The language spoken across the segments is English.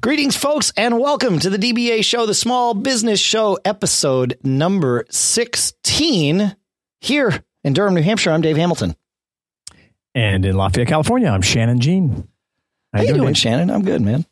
Greetings, folks, and welcome to the DBA Show, the Small Business Show, episode number 16. Here in Durham, New Hampshire, I'm Dave Hamilton. And in Lafayette, California, I'm Shannon Jean. How you doing, Shannon? I'm good, man.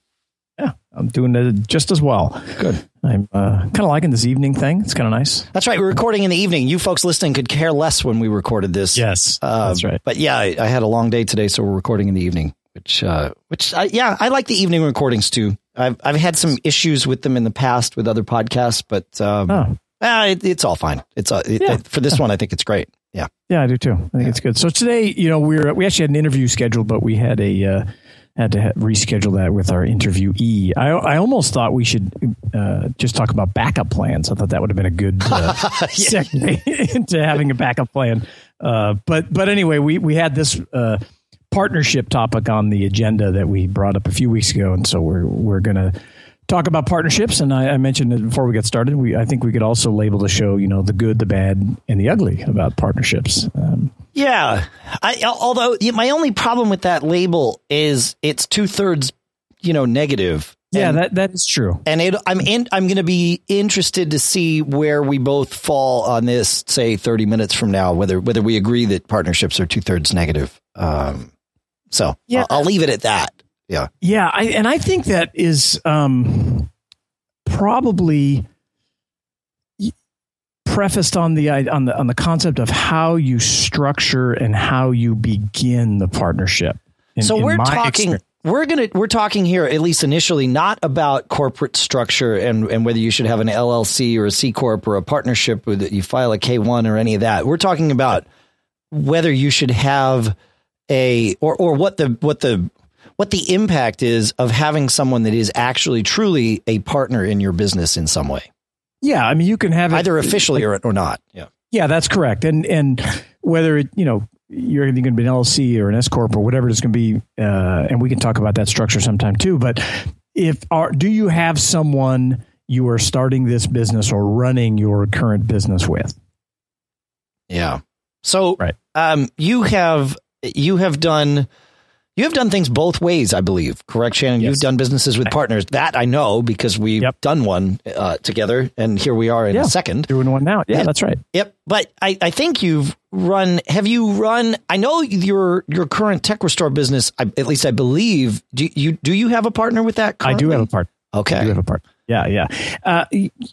Yeah, I'm doing just as well. Good. I'm kind of liking this evening thing. It's kind of nice. That's right. We're recording in the evening. You folks listening could care less when we recorded this. Yes, that's right. But yeah, I had a long day today, so we're recording in the evening. I like the evening recordings too. I've had some issues with them in the past with other podcasts, but it's all fine. For this one, I think it's great. Yeah. Yeah, I do too. I think it's good. So today, we actually had an interview scheduled, but we had had to reschedule that with our interviewee. I almost thought we should just talk about backup plans. I thought that would have been a good segue into having a backup plan. But anyway, we had this partnership topic on the agenda that we brought up a few weeks ago, and so we're going to talk about partnerships. And I mentioned it before we got started. I think we could also label the show, the good, the bad, and the ugly about partnerships. Although my only problem with that label is it's 2/3, negative. Yeah, that is true. And I'm going to be interested to see where we both fall on this. Say 30 minutes from now, whether we agree that partnerships are 2/3 negative. So yeah, I'll leave it at that. Yeah. Yeah. I think that is probably prefaced on the concept of how you structure and how you begin the partnership. We're talking here, at least initially, not about corporate structure and whether you should have an LLC or a C corp or a partnership with you file a K-1 or any of that. We're talking about whether you should have what the impact is of having someone that is actually truly a partner in your business in some way. Yeah. I mean, you can have either officially or not. Yeah. Yeah, that's correct. And whether you're going to be an LLC or an S corp or whatever it's going to be. And we can talk about that structure sometime too, but do you have someone you are starting this business or running your current business with? Yeah. So, right. You have done things both ways, I believe. Correct, Shannon? Yes. You've done businesses with partners. That I know because we've done one together, and here we are in a second. Doing one now. Yeah, that's right. Yep. But I think you've run... Have you run... I know your current Tech Restore business, at least I believe, do you have a partner with that currently? I do have a partner. Okay. I do have a partner. Yeah, yeah.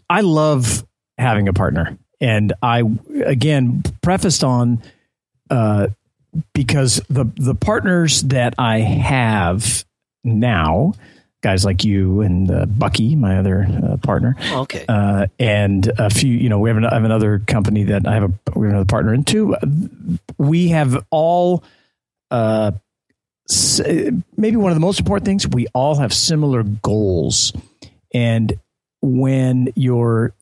I love having a partner. And I, again, prefaced on... because the partners that I have now, guys like you and Bucky, my other partner, okay, and a few, I have another company that we have another partner in too. We have all, maybe one of the most important things, we all have similar goals, and when you're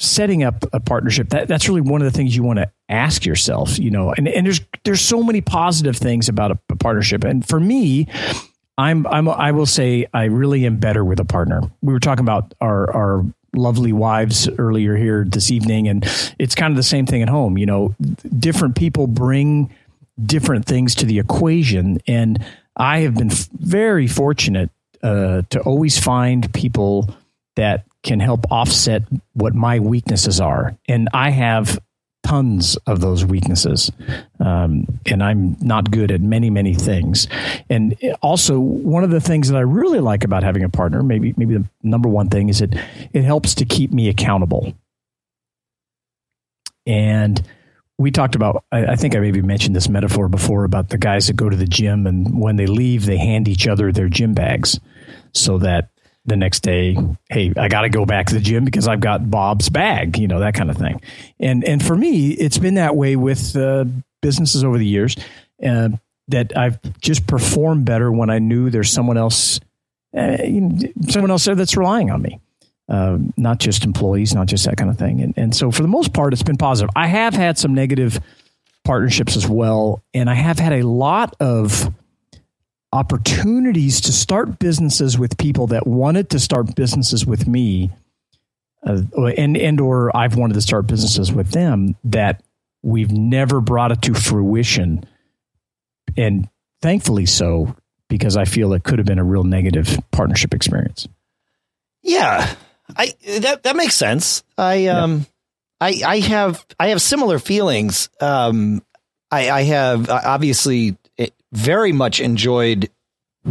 setting up a partnership, that's really one of the things you want to ask yourself, and there's so many positive things about a partnership. And for me, I will say I really am better with a partner. We were talking about our lovely wives earlier here this evening, and it's kind of the same thing at home. Different people bring different things to the equation. And I have been very fortunate to always find people that can help offset what my weaknesses are. And I have tons of those weaknesses. And I'm not good at many, many things. And also, one of the things that I really like about having a partner, maybe the number one thing, is it helps to keep me accountable. And we talked about, I think I maybe mentioned this metaphor before about the guys that go to the gym, and when they leave, they hand each other their gym bags so that the next day, hey, I got to go back to the gym because I've got Bob's bag, that kind of thing. And for me, it's been that way with businesses over the years, that I've just performed better when I knew there's someone else there that's relying on me, not just employees, not just that kind of thing. And so for the most part, it's been positive. I have had some negative partnerships as well, and I have had a lot of opportunities to start businesses with people that wanted to start businesses with me, or I've wanted to start businesses with them, that we've never brought it to fruition. And thankfully so, because I feel it could have been a real negative partnership experience. Yeah, that makes sense. I have similar feelings. I have obviously very much enjoyed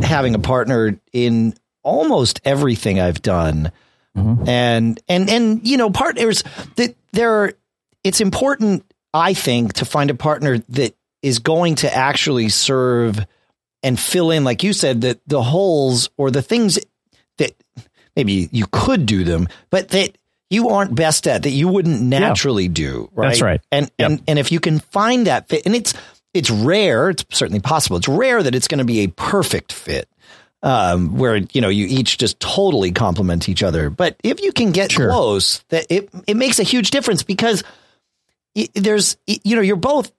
having a partner in almost everything I've done. Mm-hmm. And, you know, partners that it's important, I think, to find a partner that is going to actually serve and fill in, like you said, that the holes or the things that maybe you could do them, but that you aren't best at, that you wouldn't naturally do. Right. That's right. And if you can find that fit, and it's rare, it's certainly possible. It's rare that it's going to be a perfect fit, where, you know, you each just totally complement each other. But if you can get close, that it makes a huge difference, because there's, you know, you're both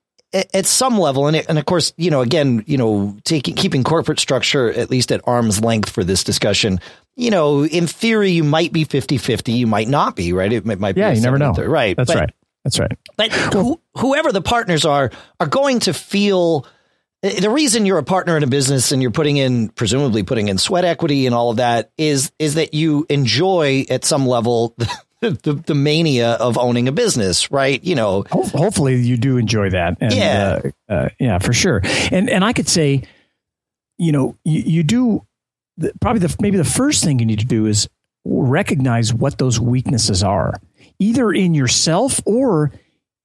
at some level. And of course, you know, again, you know, keeping corporate structure, at least at arm's length for this discussion, you know, in theory, you might be 50-50. You might not be, right. It might be. Yeah, you never know. Right. That's right. But whoever the partners are going to feel the reason you're a partner in a business and you're presumably putting in sweat equity and all of that is that you enjoy at some level the mania of owning a business, right? You know, hopefully you do enjoy that. And, yeah, for sure. And I could say, you know, you do maybe the first thing you need to do is recognize what those weaknesses are, either in yourself or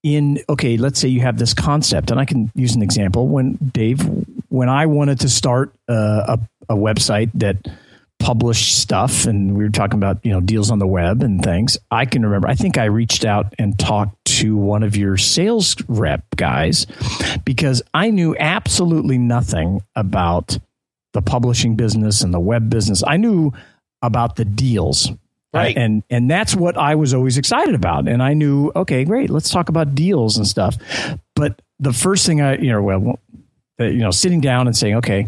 let's say you have this concept, and I can use an example. When I wanted to start a website that published stuff, and we were talking about, you know, deals on the web and things, I can remember, I think I reached out and talked to one of your sales rep guys because I knew absolutely nothing about the publishing business and the web business. I knew about the deals. Right. And that's what I was always excited about. And I knew, okay, great, let's talk about deals and stuff. But the first thing sitting down and saying, okay,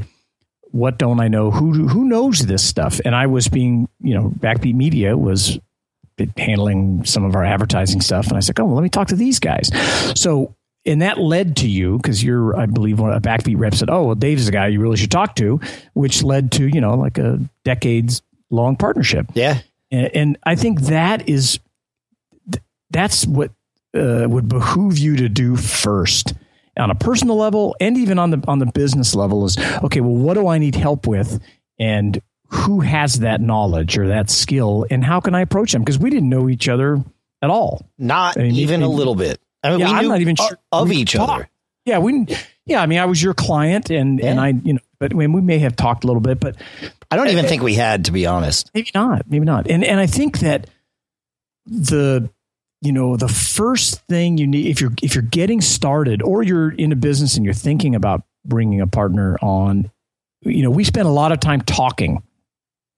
what don't I know? Who knows this stuff? And I was being, you know, Backbeat Media was handling some of our advertising stuff. And I said, oh, well, let me talk to these guys. So, and that led to you, because you're, I believe, one of the Backbeat reps said, oh, well, Dave's the guy you really should talk to, which led to, you know, like a decades long partnership. Yeah. And I think that's what would behoove you to do first on a personal level, and even on the business level is, okay, well, what do I need help with, and who has that knowledge or that skill, and how can I approach them? Because we didn't know each other at all, a little bit. I mean, yeah, I'm not even sure of each other. Yeah, I mean, I was your client, and I, you know, but when we may have talked a little bit, but I don't even think we had, to be honest. Maybe not. And I think that the first thing you need, if you're getting started or you're in a business and you're thinking about bringing a partner on, you know, we spent a lot of time talking,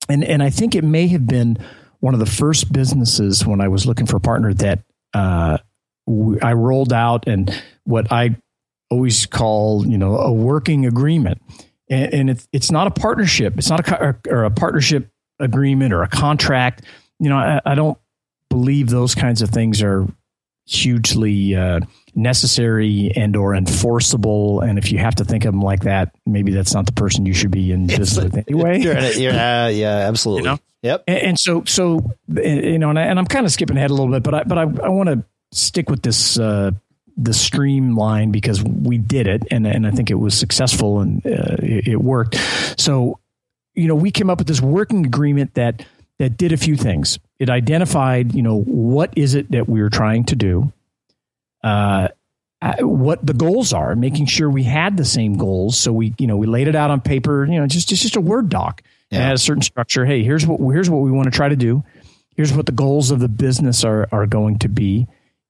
and I think it may have been one of the first businesses when I was looking for a partner that I rolled out, and what I always call, you know, a working agreement. And it's not a partnership. It's not a partnership agreement or a contract. You know, I don't believe those kinds of things are hugely necessary and or enforceable. And if you have to think of them like that, maybe that's not the person you should be in business with anyway. Yeah, absolutely. You know? Yep. And so, you know, and I'm kind of skipping ahead a little bit, but I want to stick with this, the streamline, because we did it and I think it was successful and it worked. So, you know, we came up with this working agreement that did a few things. It identified, you know, what is it that we were trying to do, what the goals are, making sure we had the same goals. So we, you know, we laid it out on paper, you know, just a Word doc. Yeah. And it had a certain structure. Hey, here's what we want to try to do. Here's what the goals of the business are going to be.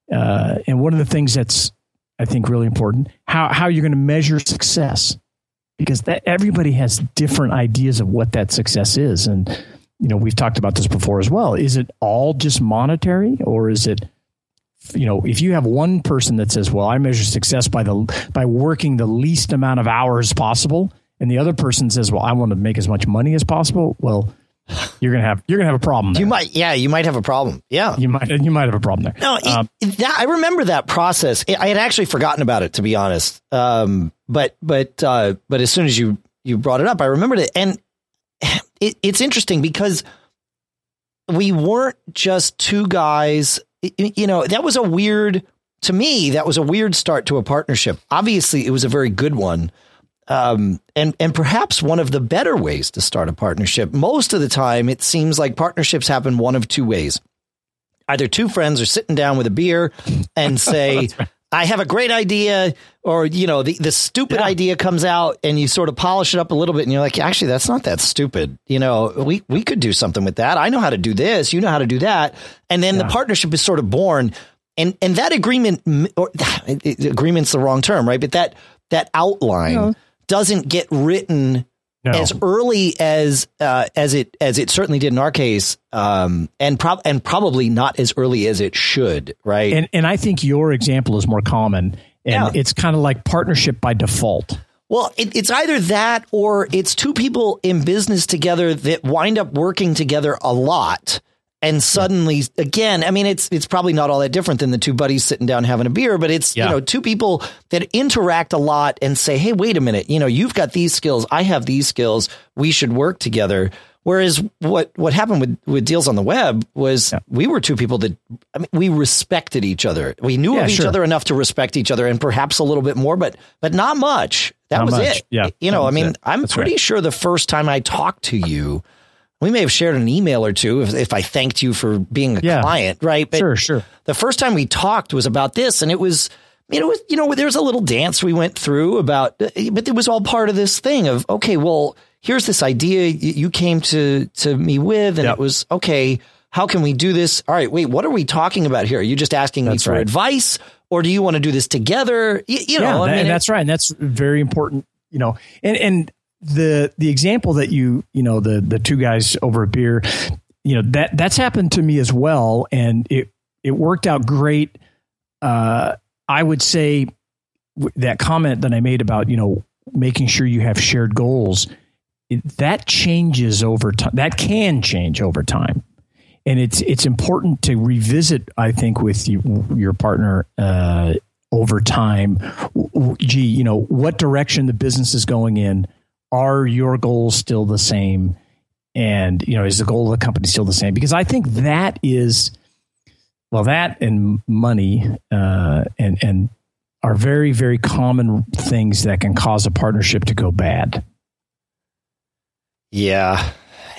And one of the things that's, I think, really important, how you're going to measure success, because that everybody has different ideas of what that success is. And, you know, we've talked about this before as well. Is it all just monetary, or is it, you know, if you have one person that says, well, I measure success by working the least amount of hours possible, and the other person says, well, I want to make as much money as possible. Well, You're gonna have a problem there. You might have a problem. Yeah, you might have a problem there. No, I remember that process. I had actually forgotten about it, to be honest. But as soon as you you brought it up. I remembered it. And it's interesting because we weren't just two guys. You know, that was a weird, to me, that was a weird start to a partnership. Obviously, it was a very good one. And perhaps one of the better ways to start a partnership. Most of the time, it seems like partnerships happen one of two ways. Either two friends are sitting down with a beer and say, right, I have a great idea, or, you know, the stupid idea comes out and you sort of polish it up a little bit and you're like, actually, that's not that stupid. You know, we could do something with that. I know how to do this. You know how to do that. And then the partnership is sort of born. And that agreement, or agreement's the wrong term, right? But that outline doesn't get written as early as it certainly did in our case, and probably not as early as it should, right? And I think your example is more common, and it's kind of like partnership by default. Well, it's either that or it's two people in business together that wind up working together a lot, and suddenly again, I mean, it's probably not all that different than the two buddies sitting down having a beer, but it's, you know, two people that interact a lot and say, hey, wait a minute, you know, you've got these skills, I have these skills, we should work together. Whereas what happened with Deals on the Web was we were two people that, I mean, we respected each other. We knew of each other enough to respect each other and perhaps a little bit more, but not much. That was it. Yeah, you know, I mean, I'm pretty sure the first time I talked to you, we may have shared an email or two if I thanked you for being a client, right? But sure. The first time we talked was about this, and it was, there was a little dance we went through about, but it was all part of this thing of, okay, well, here's this idea you came to me with, and it was, okay, how can we do this? All right, wait, what are we talking about here? Are you just asking me for advice, or do you want to do this together? You know, I mean, that's right, and that's very important, you know, and the example that you know, the two guys over a beer, you know, that's happened to me as well. And it worked out great. I would say that comment that I made about, you know, making sure you have shared goals, that changes over time. That can change over time. And it's important to revisit, I think, with your partner, over time, you know, what direction the business is going in. Are your goals still the same? And, you know, is the goal of the company still the same? Because I think that is, well, that and money and are very, very common things that can cause a partnership to go bad. Yeah,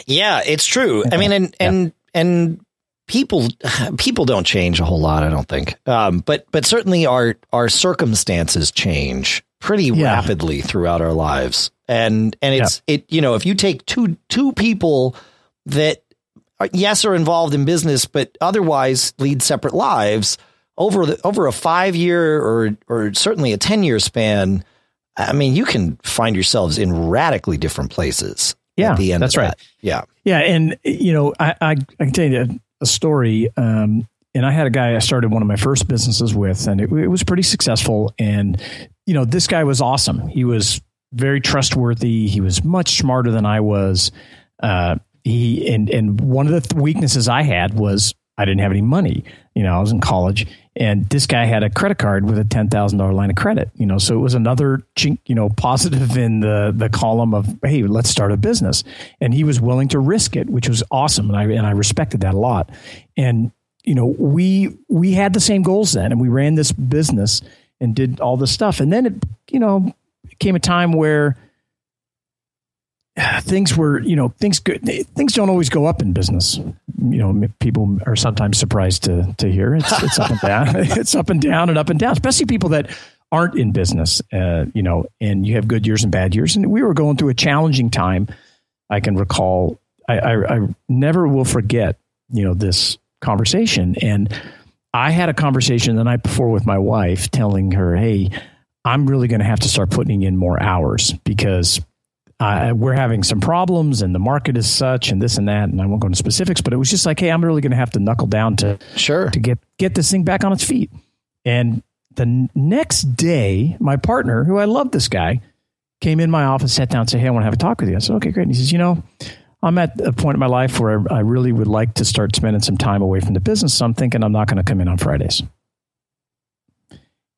it's true. I mean, and people don't change a whole lot, I don't think. But certainly our circumstances change pretty rapidly throughout our lives. And it's, it, you know, if you take two people that are involved in business, but otherwise lead separate lives over a 5-year or certainly a 10-year span, I mean, you can find yourselves in radically different places. Yeah, at the end that's of right. That. Yeah. Yeah. And, you know, I can tell you a story. And I had a guy I started one of my first businesses with, and it was pretty successful. And, you know, this guy was awesome. He was very trustworthy. He was much smarter than I was. He and one of the weaknesses I had was I didn't have any money. You know, I was in college, and this guy had a credit card with a $10,000 line of credit. You know, so it was another chink, you know, positive in the column of, hey, let's start a business. And he was willing to risk it, which was awesome, and I respected that a lot. And you know, we had the same goals then, and we ran this business and did all this stuff. And then it came a time where things were, you know, things don't always go up in business. You know, people are sometimes surprised to hear it's up and down. It's up and down and up and down, especially people that aren't in business, you know, and you have good years and bad years. And we were going through a challenging time. I can recall, I never will forget, you know, this conversation. And I had a conversation the night before with my wife telling her, hey, I'm really going to have to start putting in more hours because we're having some problems and the market is such and this and that. And I won't go into specifics, but it was just like, hey, I'm really going to have to knuckle down to get this thing back on its feet. And the next day, my partner, who I love this guy, came in my office, sat down and said, hey, I want to have a talk with you. I said, okay, great. And he says, you know, I'm at a point in my life where I really would like to start spending some time away from the business. So I'm thinking I'm not going to come in on Fridays.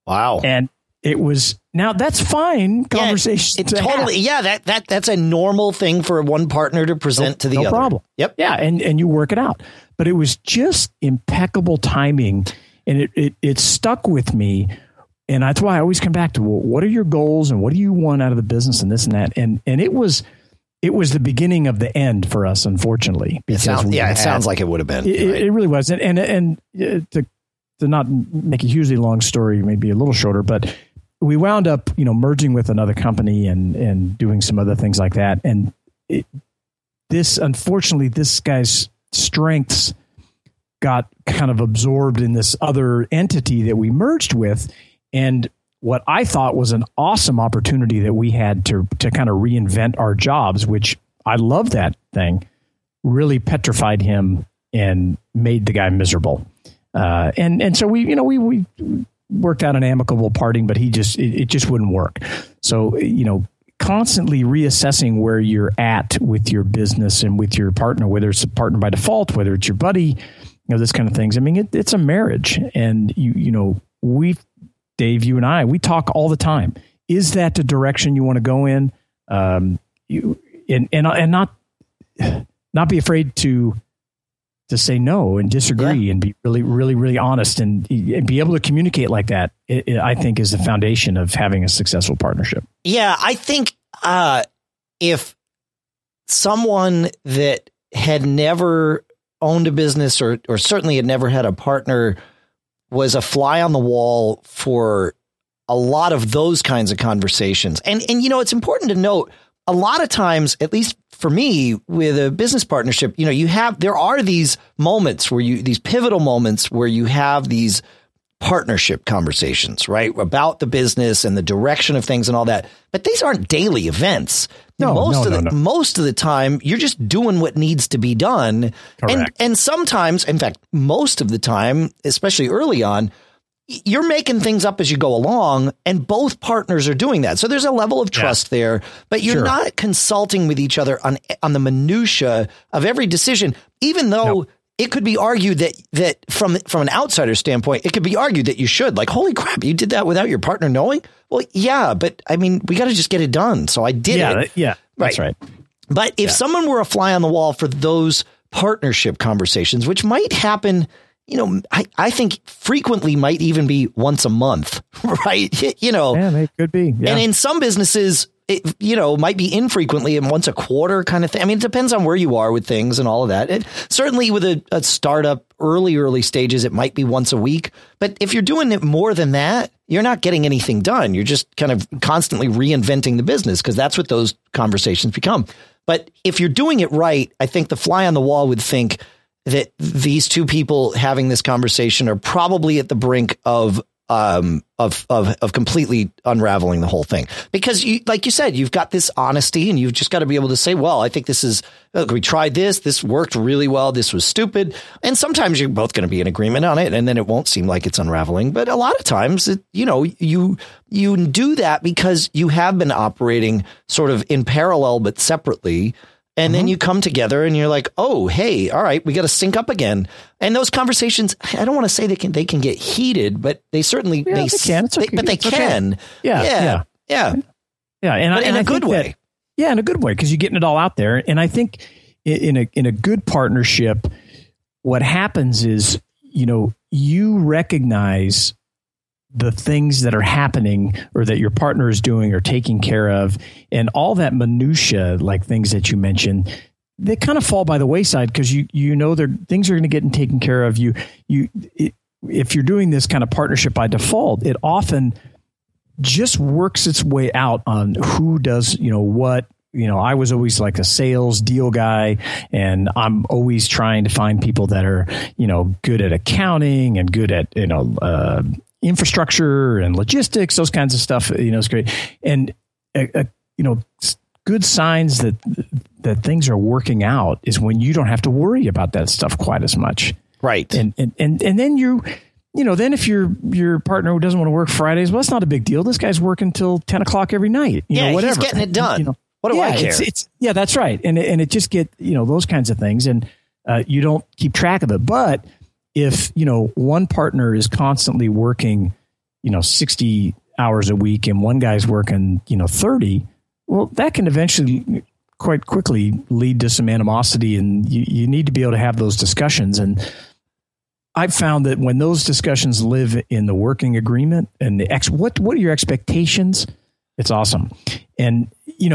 Wow. And It was now that's fine conversation. Yeah, it totally. Have. Yeah. That's a normal thing for one partner to present to the other. No problem. Yep. Yeah. And you work it out, but it was just impeccable timing, and it stuck with me. And that's why I always come back to, well, what are your goals and what do you want out of the business and this and that. And it was the beginning of the end for us, unfortunately. It sounds like it would have been. It really was. And to not make a hugely long story, maybe a little shorter, but we wound up, merging with another company and doing some other things like that. And unfortunately, this guy's strengths got kind of absorbed in this other entity that we merged with. And what I thought was an awesome opportunity that we had to kind of reinvent our jobs, which I love that thing, really petrified him and made the guy miserable. So we worked out an amicable parting, but it just wouldn't work. So, constantly reassessing where you're at with your business and with your partner, whether it's a partner by default, whether it's your buddy, this kind of things. I mean, it's a marriage, and Dave, you and I, we talk all the time. Is that the direction you want to go in? Not be afraid to say no and disagree and be really, really, really honest and be able to communicate like that. It, I think, is the foundation of having a successful partnership. Yeah. I think, if someone that had never owned a business or certainly had never had a partner was a fly on the wall for a lot of those kinds of conversations. And, it's important to note, a lot of times, at least for me, with a business partnership, there are these moments these pivotal moments where you have these partnership conversations, right, about the business and the direction of things and all that. But these aren't daily events. Most of the time, you're just doing what needs to be done. Correct. And sometimes, in fact, most of the time, especially early on, you're making things up as you go along, and both partners are doing that. So there's a level of trust there, but you're not consulting with each other on the minutia of every decision, even though it could be argued that from an outsider standpoint, it could be argued that you should, like, holy crap, you did that without your partner knowing. Well, yeah, but I mean, we got to just get it done. So I did it. Yeah, that's right. But if someone were a fly on the wall for those partnership conversations, which might happen, I think frequently, might even be once a month, right? Yeah, they could be. Yeah. And in some businesses, it, might be infrequently and once a quarter kind of thing. I mean, it depends on where you are with things and all of that. It, certainly with a startup, early stages, it might be once a week. But if you're doing it more than that, you're not getting anything done. You're just kind of constantly reinventing the business, because that's what those conversations become. But if you're doing it right, I think the fly on the wall would think that these two people having this conversation are probably at the brink of completely unraveling the whole thing, because like you said, you've got this honesty, and you've just got to be able to say, well, I think we tried this. This worked really well. This was stupid. And sometimes you're both going to be in agreement on it, and then it won't seem like it's unraveling. But a lot of times, you do that because you have been operating sort of in parallel, but separately. And then you come together and you're like, oh, hey, all right, we got to sync up again. And those conversations, I don't want to say they can get heated, but they certainly they can. It's okay. But they can. Okay. Yeah. And in a good way. In a good way, because you're getting it all out there. And I think in a good partnership, what happens is, you recognize the things that are happening or that your partner is doing or taking care of, and all that minutia, like things that you mentioned, they kind of fall by the wayside, because things are going to get taken care of. If you're doing this kind of partnership by default, it often just works its way out on who does, what. I was always like a sales deal guy, and I'm always trying to find people that are, good at accounting and good at, infrastructure and logistics, those kinds of stuff, it's great. And, good signs that things are working out is when you don't have to worry about that stuff quite as much. Right. And then then if your partner who doesn't want to work Fridays, well, it's not a big deal. This guy's working till 10 o'clock every night, whatever. He's getting it done. What do I care? It's that's right. And it just get, those kinds of things, and you don't keep track of it. But if, one partner is constantly working, 60 hours a week and one guy's working, 30, well, that can eventually quite quickly lead to some animosity, and you need to be able to have those discussions. And I've found that when those discussions live in the working agreement and what are your expectations, it's awesome. And, you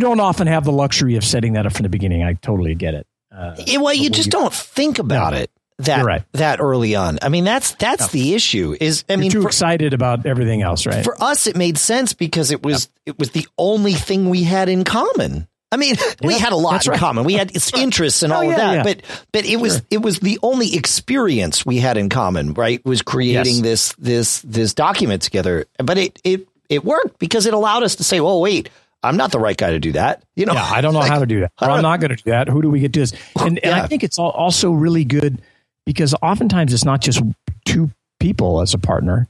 don't often have the luxury of setting that up from the beginning. I totally get it. Well, you just don't think about it that early on. I mean, that's the issue is, you're too excited about everything else, right? For us, it made sense because it was the only thing we had in common. I mean, we had a lot in common. We had its interests and all of that, but it was the only experience we had in common, right? Was creating this document together. But it worked because it allowed us to say, well, wait, I'm not the right guy to do that. I don't know how to do that. Or I'm not going to do that. Who do we get to this? And I think it's also really good because oftentimes it's not just two people as a partner.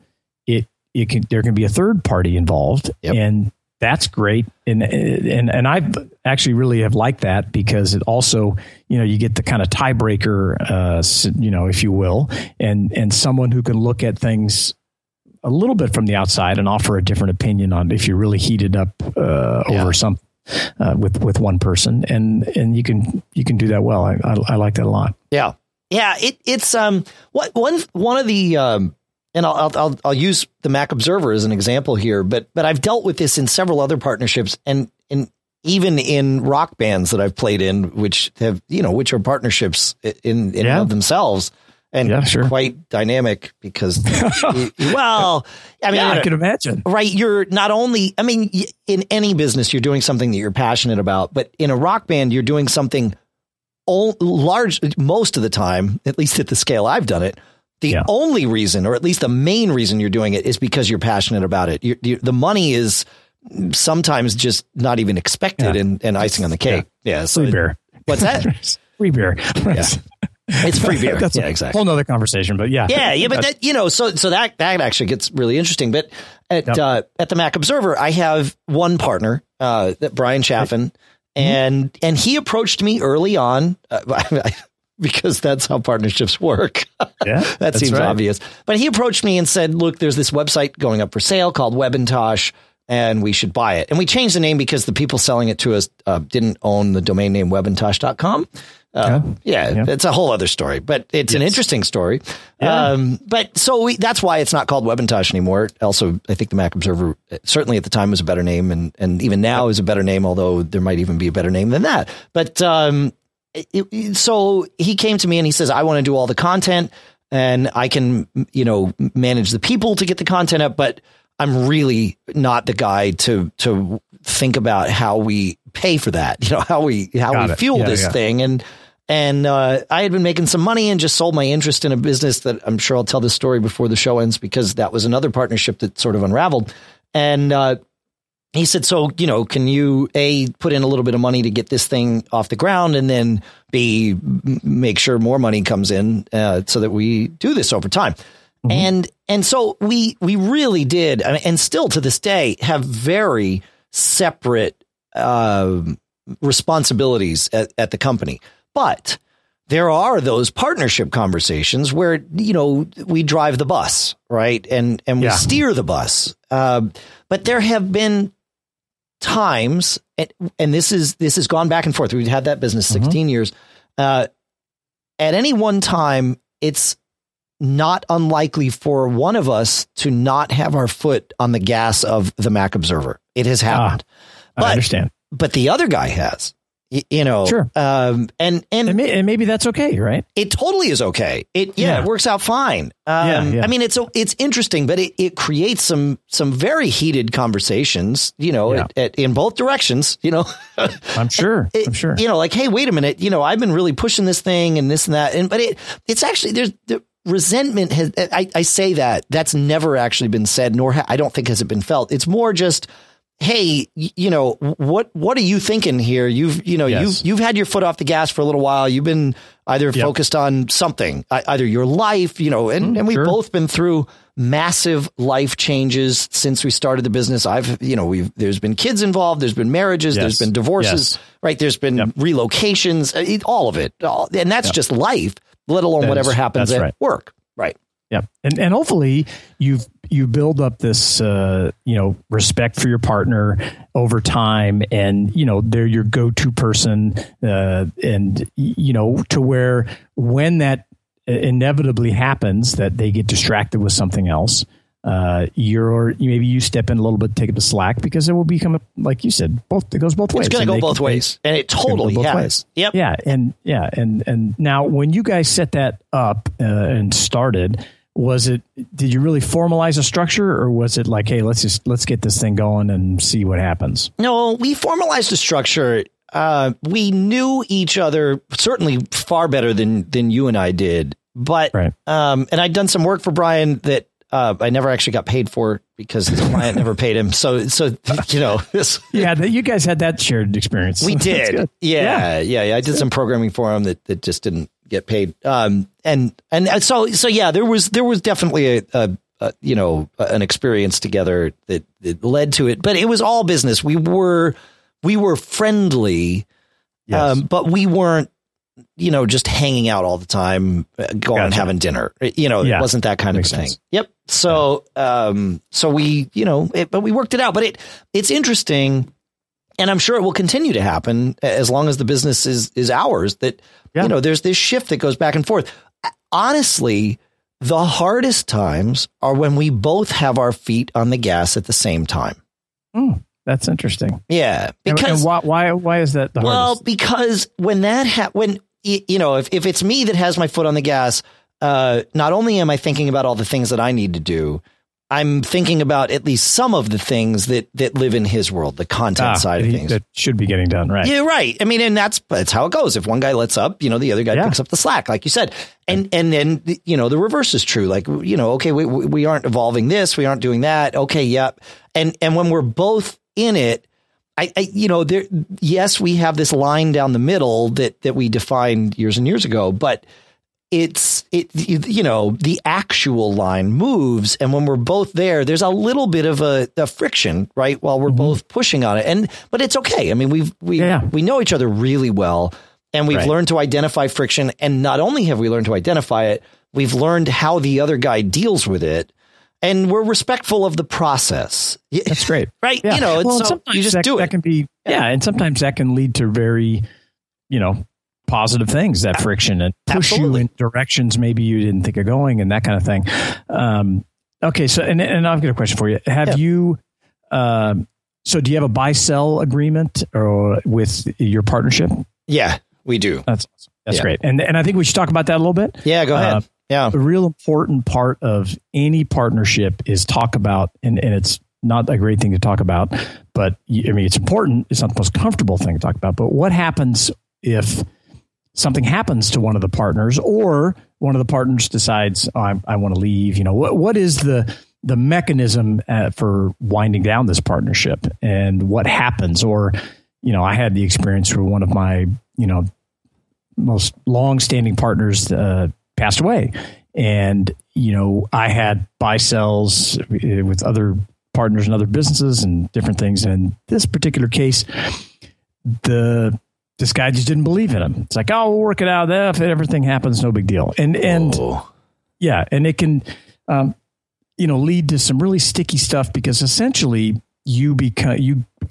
There can be a third party involved, and that's great. And I've actually really have liked that because it also, you get the kind of tiebreaker, if you will, and someone who can look at things a little bit from the outside and offer a different opinion on if you're really heated up over something with one person, and you can do that well. I like that a lot. Yeah, yeah. It's one of the and I'll use the Mac Observer as an example here, but I've dealt with this in several other partnerships and even in rock bands that I've played in, which have which are partnerships in and of themselves. And quite dynamic because, I can imagine, right? You're not only, in any business, you're doing something that you're passionate about, but in a rock band, you're doing something most of the time, at least at the scale I've done it. The only reason, or at least the main reason you're doing it is because you're passionate about it. The money is sometimes just not even expected and icing on the cake. Yeah. So free beer. What's that? Free beer. Yeah. It's free beer. That's exactly. Whole nother conversation, but but that so that actually gets really interesting. But at the Mac Observer, I have one partner, that Brian Chaffin, and he approached me early on because that's how partnerships work. Yeah, that seems obvious. But he approached me and said, "Look, there's this website going up for sale called Webintosh, and we should buy it." And we changed the name because the people selling it to us didn't own the domain name webintosh.com. It's a whole other story, but it's an interesting story. Yeah. That's why it's not called Webintosh anymore. Also, I think the Mac Observer certainly at the time was a better name, and even now is a better name, although there might even be a better name than that. But so he came to me and he says, "I want to do all the content, and I can manage the people to get the content up, but I'm really not the guy to think about how we pay for that, how we fuel this thing." And I had been making some money and just sold my interest in a business that I'm sure I'll tell this story before the show ends, because that was another partnership that sort of unraveled. And he said, "So, can you put in a little bit of money to get this thing off the ground, and then B, make sure more money comes in so that we do this over time?" Mm-hmm. And so we really did, and still to this day have very separate responsibilities at the company. But there are those partnership conversations where we drive the bus, right, and we steer the bus. But there have been times, and this has gone back and forth. We've had that business 16 years. At any one time, it's not unlikely for one of us to not have our foot on the gas of the Mac Observer. It has happened. I understand. But the other guy has, Sure. And maybe that's okay, right? It totally is okay. It works out fine. I mean, it's interesting, but it creates some very heated conversations, in both directions, I'm sure. Like, hey, wait a minute, I've been really pushing this thing and this and that. But it's actually, there's resentment has, I say that's never actually been said, nor I don't think has it been felt. It's more just, hey, what are you thinking here? You've had your foot off the gas for a little while. You've been either focused on something, either your life, and we've both been through massive life changes since we started the business. There's been kids involved. There's been marriages. There's been divorces, right? There's been relocations, all of it. And that's just life, let alone whatever happens at work. Right. Yeah. And hopefully you build up this, respect for your partner over time, and, they're your go-to person, to where when that inevitably happens that they get distracted with something else, you step in a little bit, take up the slack, because it will become like you said, both, it goes both ways. It's going to go both ways, and it totally has. Yep. Yeah. And now when you guys set that up and started, did you really formalize a structure, or was it like, hey, let's get this thing going and see what happens? No, we formalized the structure. We knew each other certainly far better than you and I did, but, right. And I'd done some work for Brian that, I never actually got paid for, because the client never paid him. So yeah, you guys had that shared experience. We did. Yeah. I did some programming for him that just didn't get paid. So there was definitely an experience together that led to it, but it was all business. We were friendly, yes. But we weren't, just hanging out all the time, going and having dinner. It wasn't that kind of thing. Sense. Yep. So, but we worked it out. But it's interesting, and I'm sure it will continue to happen as long as the business is ours. That there's this shift that goes back and forth. Honestly, the hardest times are when we both have our feet on the gas at the same time. Mm. That's interesting. Yeah, because why is that the hardest? Well, because when that if it's me that has my foot on the gas, not only am I thinking about all the things that I need to do, I'm thinking about at least some of the things that live in his world, the content side of things that should be getting done, right? Yeah, right. I mean, and that's how it goes. If one guy lets up, the other guy picks up the slack, like you said, and then the reverse is true. Like okay, we aren't evolving this, we aren't doing that. Okay, yep, and when we're both in it, yes, we have this line down the middle that we defined years and years ago, but it's the actual line moves. And when we're both there, there's a little bit of a friction, right? While we're both pushing on it. But it's okay. I mean, we know each other really well, and we've learned to identify friction. And not only have we learned to identify it, we've learned how the other guy deals with it. And we're respectful of the process. That's great. Right. Yeah. Do it. That can be, and sometimes that can lead to very, positive things, that friction, and push you in directions maybe you didn't think of going, and that kind of thing. Okay. So, and I've got a question for you. So do you have a buy-sell agreement or with your partnership? Yeah, we do. That's awesome. That's great. And I think we should talk about that a little bit. Yeah, go ahead. Yeah. A real important part of any partnership is talk about, and it's not a great thing to talk about, but I mean, it's important. It's not the most comfortable thing to talk about, but what happens if something happens to one of the partners, or one of the partners decides, oh, I want to leave, what is the mechanism for winding down this partnership, and what happens? Or, I had the experience where one of my, most longstanding partners, passed away, and I had buy sells with other partners and other businesses and different things. And in this particular case, this guy just didn't believe in him. It's like, oh, we'll work it out. If everything happens, no big deal. And it can lead to some really sticky stuff, because essentially you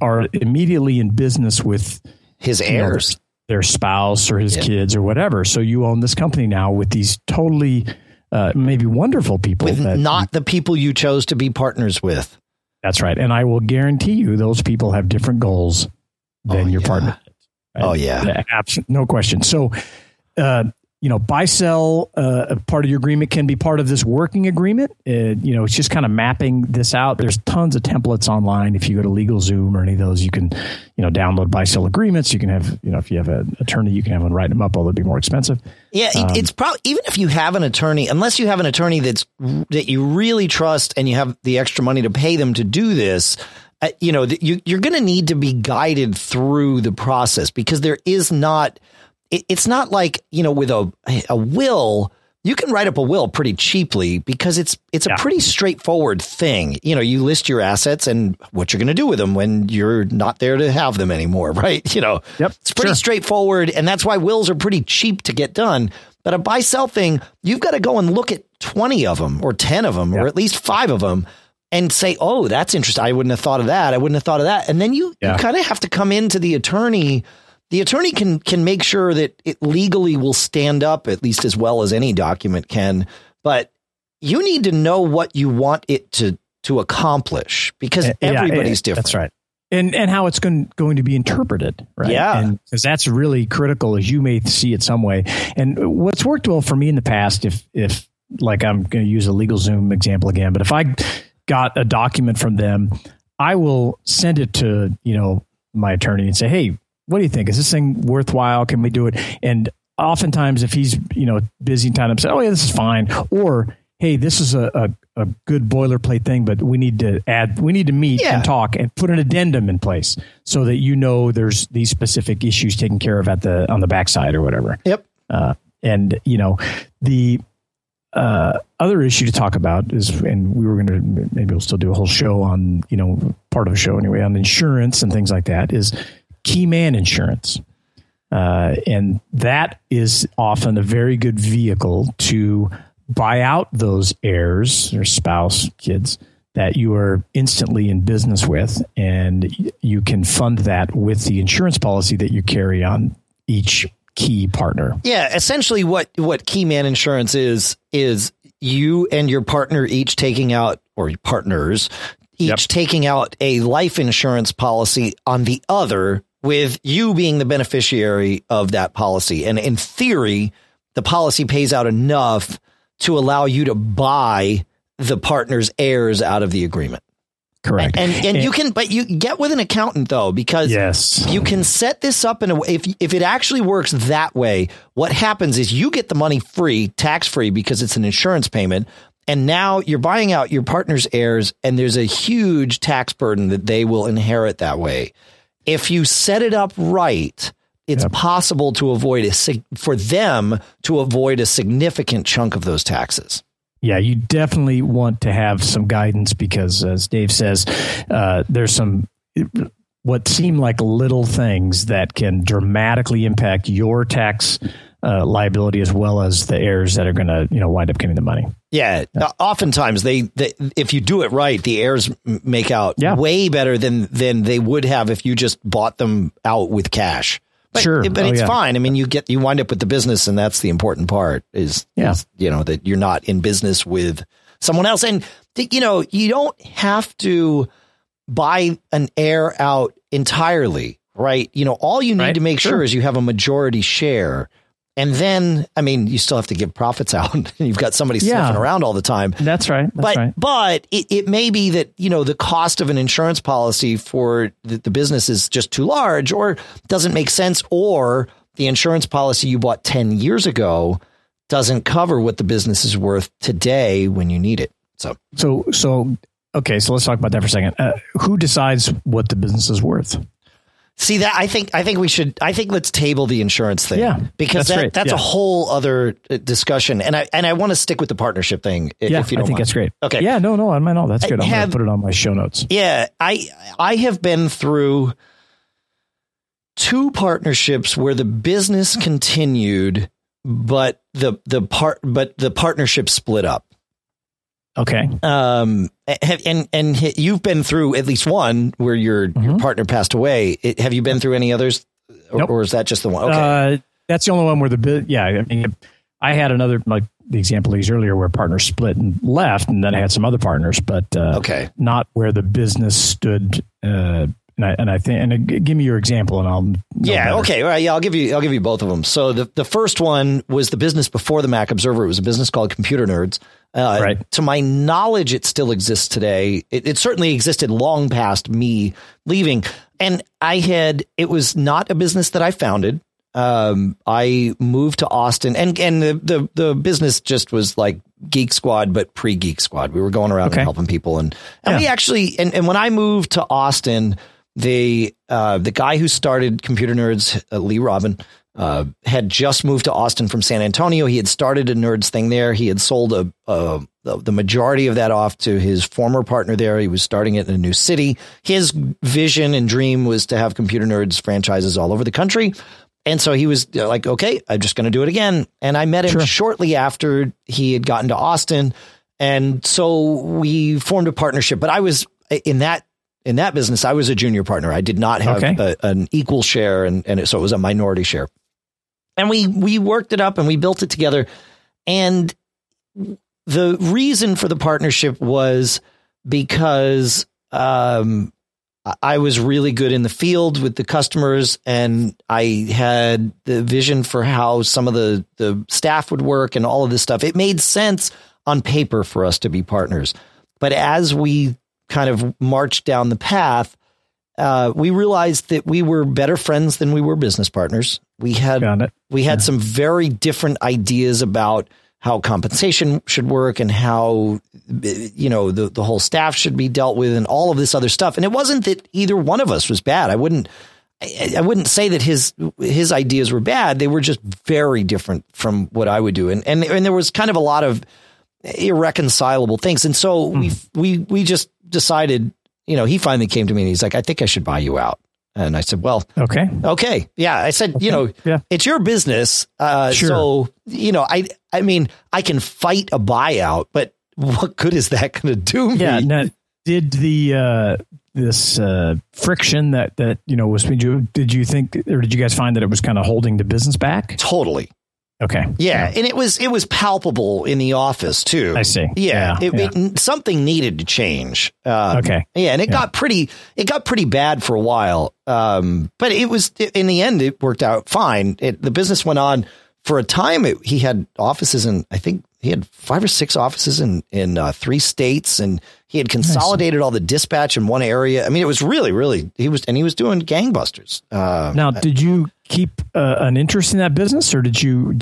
are immediately in business with his heirs. Their spouse or his kids or whatever. So you own this company now with these totally maybe wonderful people. The people you chose to be partners with. That's right. And I will guarantee you those people have different goals than your partner. Right? Oh, yeah. Absolutely. No question. So, buy sell part of your agreement can be part of this working agreement. It's just kind of mapping this out. There's tons of templates online. If you go to LegalZoom or any of those, you can, download buy sell agreements. You can have, if you have an attorney, you can have one write them up, although it'd be more expensive. Yeah, it's probably, even if you have an attorney, unless you have an attorney that you really trust and you have the extra money to pay them to do this. You're going to need to be guided through the process, because there is not. It's not like, with a will, you can write up a will pretty cheaply, because it's a pretty straightforward thing. You list your assets and what you're going to do with them when you're not there to have them anymore. Right. It's pretty straightforward. And that's why wills are pretty cheap to get done. But a buy sell thing, you've got to go and look at 20 of them or 10 of them, yeah, or at least 5 of them, and say, oh, that's interesting. I wouldn't have thought of that. I wouldn't have thought of that. And then you kind of have to come into the attorney. The attorney can make sure that it legally will stand up at least as well as any document can. But you need to know what you want it to accomplish, because everybody's different. That's right. And how it's going to be interpreted, right? Yeah. Because that's really critical, as you may see it some way. And what's worked well for me in the past, if like I'm going to use a LegalZoom example again, but if I got a document from them, I will send it to, my attorney and say, hey, what do you think? Is this thing worthwhile? Can we do it? And oftentimes if he's, busy time, I'm saying, oh yeah, this is fine. Or, hey, this is a good boilerplate thing, but we need to meet and talk and put an addendum in place so that there's these specific issues taken care of on the backside or whatever. Yep. The other issue to talk about is, and we were maybe we'll still do a whole show on, part of a show anyway, on insurance and things like that, is key man insurance. And that is often a very good vehicle to buy out those heirs or spouse, kids that you are instantly in business with, and you can fund that with the insurance policy that you carry on each key partner. Yeah. Essentially what key man insurance is you and your partner each taking out, or partners each taking out a life insurance policy on the other, with you being the beneficiary of that policy. And in theory, the policy pays out enough to allow you to buy the partner's heirs out of the agreement. Correct. And you can, but you get with an accountant though, because you can set this up in a way. If it actually works that way, what happens is you get the money free, tax free, because it's an insurance payment. And now you're buying out your partner's heirs, and there's a huge tax burden that they will inherit that way. If you set it up right, it's possible to avoid for them to avoid a significant chunk of those taxes. Yeah, you definitely want to have some guidance, because as Dave says, there's some what seem like little things that can dramatically impact your tax liability, as well as the heirs that are going to wind up getting the money. Yeah, yeah. Oftentimes they if you do it right, the heirs make out way better than they would have if you just bought them out with cash. But, sure. But it's fine. I mean, you wind up with the business, and that's the important part is that you're not in business with someone else. And, you don't have to buy an heir out entirely. Right. All you need to make sure is you have a majority share. And then, you still have to give profits out, and you've got somebody sniffing around all the time. That's right. But it may be that, the cost of an insurance policy for the business is just too large, or doesn't make sense, or the insurance policy you bought 10 years ago doesn't cover what the business is worth today when you need it. So okay. So let's talk about that for a second. Who decides what the business is worth? See that I think let's table the insurance thing, because that's a whole other discussion, and I want to stick with the partnership thing. If you don't I think mind. That's great. Okay, yeah, no, I know that's good. I'm gonna put it on my show notes. Yeah, I have been through 2 partnerships where the business continued, but the partnership split up. Okay. And you've been through at least one where your partner passed away. Have you been through any others, nope, or is that just the one? Okay. That's the only one where I had another, like the example I used earlier, where partners split and left, and then I had some other partners, but not where the business stood. And give me your example, and I'll know better. Okay, all right, yeah, I'll give you both of them. So the first one was the business before the Mac Observer. It was a business called Computer Nerds. To my knowledge, it still exists today. It certainly existed long past me leaving. And it was not a business that I founded. I moved to Austin, and the business just was like Geek Squad, but pre-Geek Squad. We were going around and helping people. And we actually, and when I moved to Austin, the guy who started Computer Nerds, Lee Robin, had just moved to Austin from San Antonio. He had started a nerds thing there. He had sold the majority of that off to his former partner there. He was starting it in a new city. His vision and dream was to have Computer Nerds franchises all over the country. And so he was like, okay, I'm just going to do it again. And I met him shortly after he had gotten to Austin. And so we formed a partnership, but I was in that business, I was a junior partner. I did not have an equal share. And so it was a minority share. And we worked it up and we built it together. And the reason for the partnership was because I was really good in the field with the customers, and I had the vision for how some of the staff would work and all of this stuff. It made sense on paper for us to be partners. But as we kind of marched down the path, we realized that we were better friends than we were business partners. We had some very different ideas about how compensation should work and how, you know, the whole staff should be dealt with and all of this other stuff. And it wasn't that either one of us was bad. I wouldn't say that his ideas were bad. They were just very different from what I would do. And there was kind of a lot of irreconcilable things. And so we just decided, you know, he finally came to me and he's like, I think I should buy you out. And I said, well, okay. Yeah. I said, okay. You know, it's your business. So, you know, I mean, I can fight a buyout, but what good is that going to do me? Yeah. Now, did this friction that, you know, was between you, did you guys find that it was kind of holding the business back? Totally. Okay. Yeah. And it was palpable in the office too. I see. Yeah. Something needed to change. Yeah. And it got pretty bad for a while. But it was, in the end, it worked out fine. The business went on for a time. He had offices in, I think he had 5 or 6 offices in 3 states, and he had consolidated all the dispatch in one area. I mean, it was really, really, he was doing gangbusters. Now, did you keep an interest in that business, or did you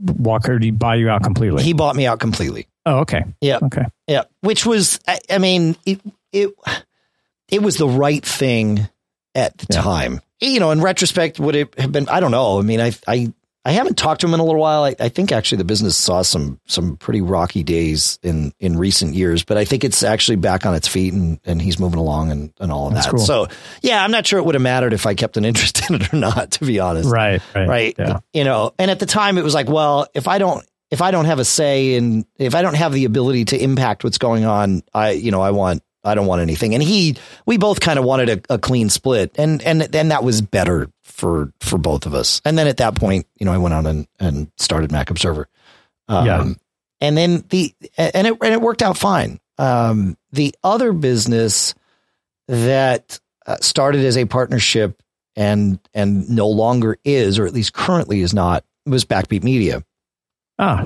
walk, or did he buy you out completely? He bought me out completely. Oh, okay. Yeah. Okay. Yeah. Which was, I mean, it was the right thing at the time, you know. In retrospect, would it have been, I don't know. I mean, I haven't talked to him in a little while. I think actually the business saw some pretty rocky days in recent years, but I think it's actually back on its feet and he's moving along and all of that. Cool. So yeah, I'm not sure it would have mattered if I kept an interest in it or not, to be honest. Right. Yeah. You know, and at the time it was like, well, if I don't have a say, and if I don't have the ability to impact what's going on, I don't want anything. And we both kind of wanted a clean split, and then that was better for both of us. And then at that point, you know, I went on and started Mac Observer. And then it worked out fine. The other business that started as a partnership and no longer is, or at least currently is not, was Backbeat Media.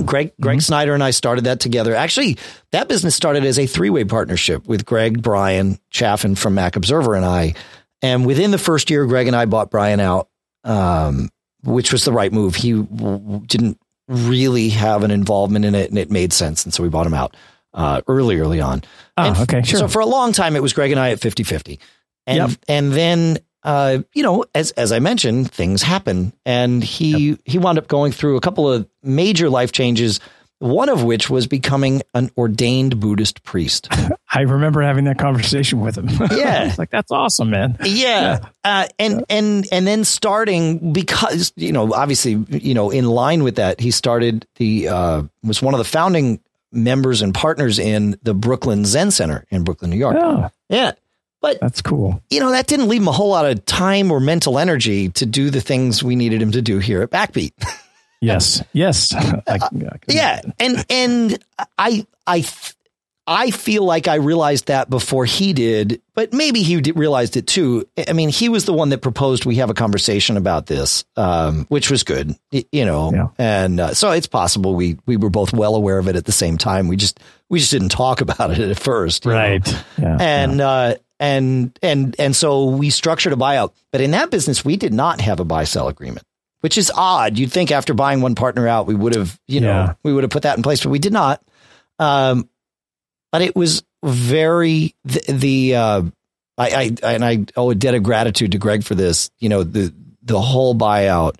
Greg Snyder and I started that together. Actually, that business started as a 3-way partnership with Greg, Brian Chaffin from Mac Observer, and I. And within the first year, Greg and I bought Brian out, which was the right move. He didn't really have an involvement in it, and it made sense. And so we bought him out early on. So for a long time, it was Greg and I at 50-50. And then, you know, as I mentioned, things happen, and he wound up going through a couple of major life changes, one of which was becoming an ordained Buddhist priest. I remember having that conversation with him. Yeah. Like, that's awesome, man. Yeah. And then starting, because, you know, obviously, you know, in line with that, he started was one of the founding members and partners in the Brooklyn Zen Center in Brooklyn, New York. Yeah. Yeah. But that's cool. You know, that didn't leave him a whole lot of time or mental energy to do the things we needed him to do here at Backbeat. Yes. And I feel like I realized that before he did, but maybe he realized it too. I mean, he was the one that proposed we have a conversation about this, which was good, you know. Yeah. And so it's possible we were both well aware of it at the same time. We just didn't talk about it at first, right? Yeah, and so we structured a buyout, but in that business we did not have a buy-sell agreement. Which is odd. You'd think after buying one partner out, we would have, we would have put that in place, but we did not. But it was very I owe a debt of gratitude to Greg for this. You know, the whole buyout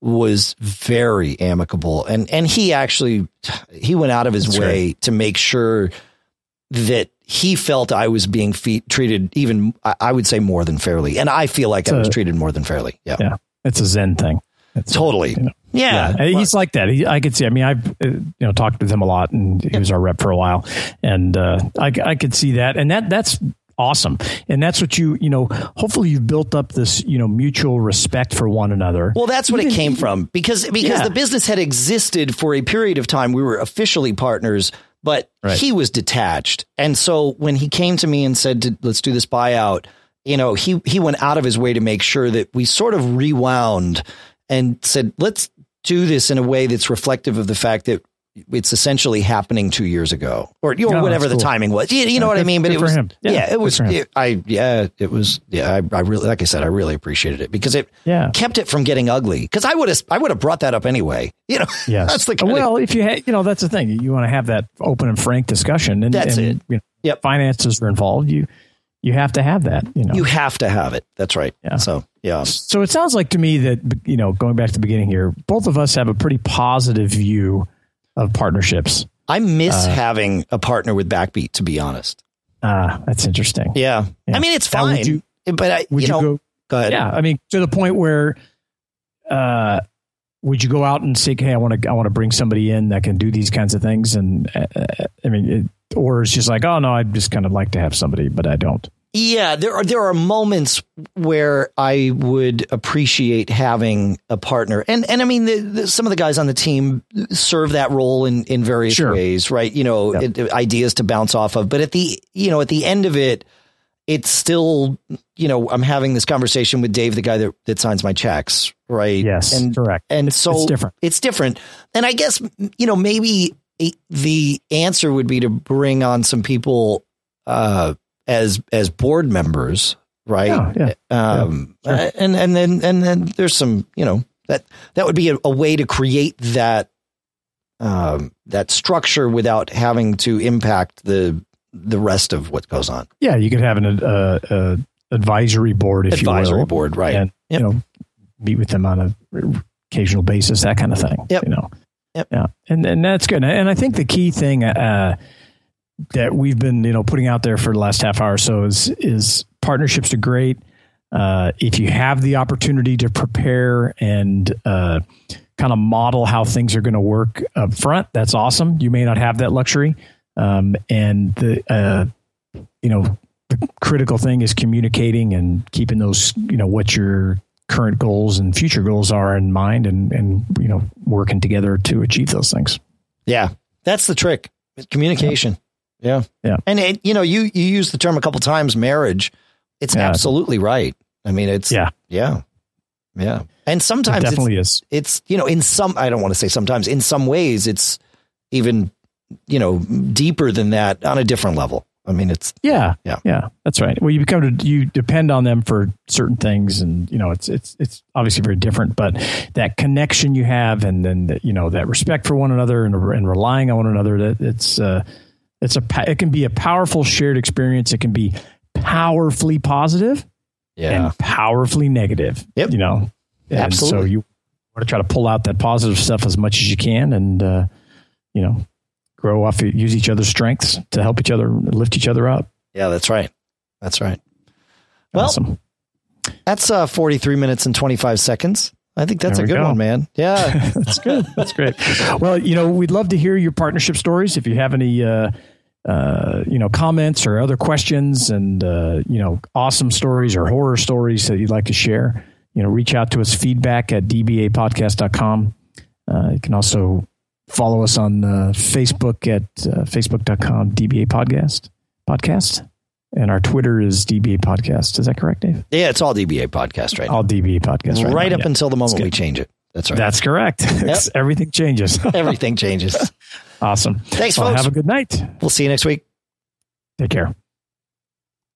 was very amicable, and he went out of his way to make sure that he felt I was being treated even, I would say, more than fairly, and I feel like I was treated more than fairly. Yeah. It's a Zen thing. That's totally. You know. Yeah. Yeah. He's like that. I could see, I mean, I've, talked with him a lot, and he was our rep for a while, and I could see that. And that's awesome. And that's what you hopefully you've built up this, mutual respect for one another. Well, that's what it came from, because the business had existed for a period of time. We were officially partners, but he was detached. And so when he came to me and said, let's do this buyout, he went out of his way to make sure that we sort of rewound and said, let's do this in a way that's reflective of the fact that it's essentially happening 2 years ago, or whatever the timing was. You know what I mean? But it was, I really, like I said, I really appreciated it because it kept it from getting ugly. Because I would have brought that up anyway. That's the kind of, if you had, that's the thing. You want to have that open and frank discussion, and that's it. Finances are involved. You have to have that. You have to have it. That's right. Yeah. So it sounds like to me that, going back to the beginning here, both of us have a pretty positive view of partnerships. I miss having a partner with Backbeat, to be honest. That's interesting. Yeah. I mean, it's fine. Go ahead. Yeah. I mean, to the point where, would you go out and say, hey, I want to bring somebody in that can do these kinds of things? And or it's just like, oh no, I'd just kind of like to have somebody, but I don't. Yeah, there are moments where I would appreciate having a partner, and I mean, some of the guys on the team serve that role in various ways, right? Ideas to bounce off of, but at the end of it, it's still, I'm having this conversation with Dave, the guy that signs my checks, right? Yes, correct. And so it's different, and I guess maybe the answer would be to bring on some people. As board members, right? Yeah, sure. and then there's some, that would be a way to create that that structure without having to impact the rest of what goes on. Yeah, you could have an advisory board, if you will, right? And meet with them on an occasional basis, that kind of thing. Yep. Yeah, and that's good. And I think the key thing. That we've been, putting out there for the last half hour or so is partnerships are great. If you have the opportunity to prepare and kind of model how things are going to work up front, that's awesome. You may not have that luxury. And the critical thing is communicating and keeping those, what your current goals and future goals are in mind and working together to achieve those things. Yeah. That's the trick. Communication. Yeah. Yeah. Yeah. And you use the term a couple times, marriage. It's absolutely right. I mean, it's yeah. And sometimes it definitely is. It's, I don't want to say sometimes, in some ways it's even, deeper than that on a different level. I mean, it's yeah, that's right. Well, you depend on them for certain things, and it's obviously very different. But that connection you have, and then that respect for one another and relying on one another, that it can be a powerful shared experience. It can be powerfully positive and powerfully negative. Yep. Absolutely. So you want to try to pull out that positive stuff as much as you can, and grow off, use each other's strengths to help each other, lift each other up. Yeah, that's right. That's right. Well, awesome. That's 43 minutes and 25 seconds. I think that's a good one, man. Yeah, that's good. That's great. Well, we'd love to hear your partnership stories. If you have any, comments or other questions and, awesome stories or horror stories that you'd like to share, reach out to us, feedback@dbapodcast.com. You can also follow us on Facebook at facebook.com DBA podcast, and our Twitter is DBA podcast. Is that correct, Dave? Yeah, it's all DBA podcast right now. All DBA podcast right up until the moment we change it. That's right. That's correct. Yep. Everything changes. Everything changes. Awesome. Thanks, folks. Have a good night. We'll see you next week. Take care.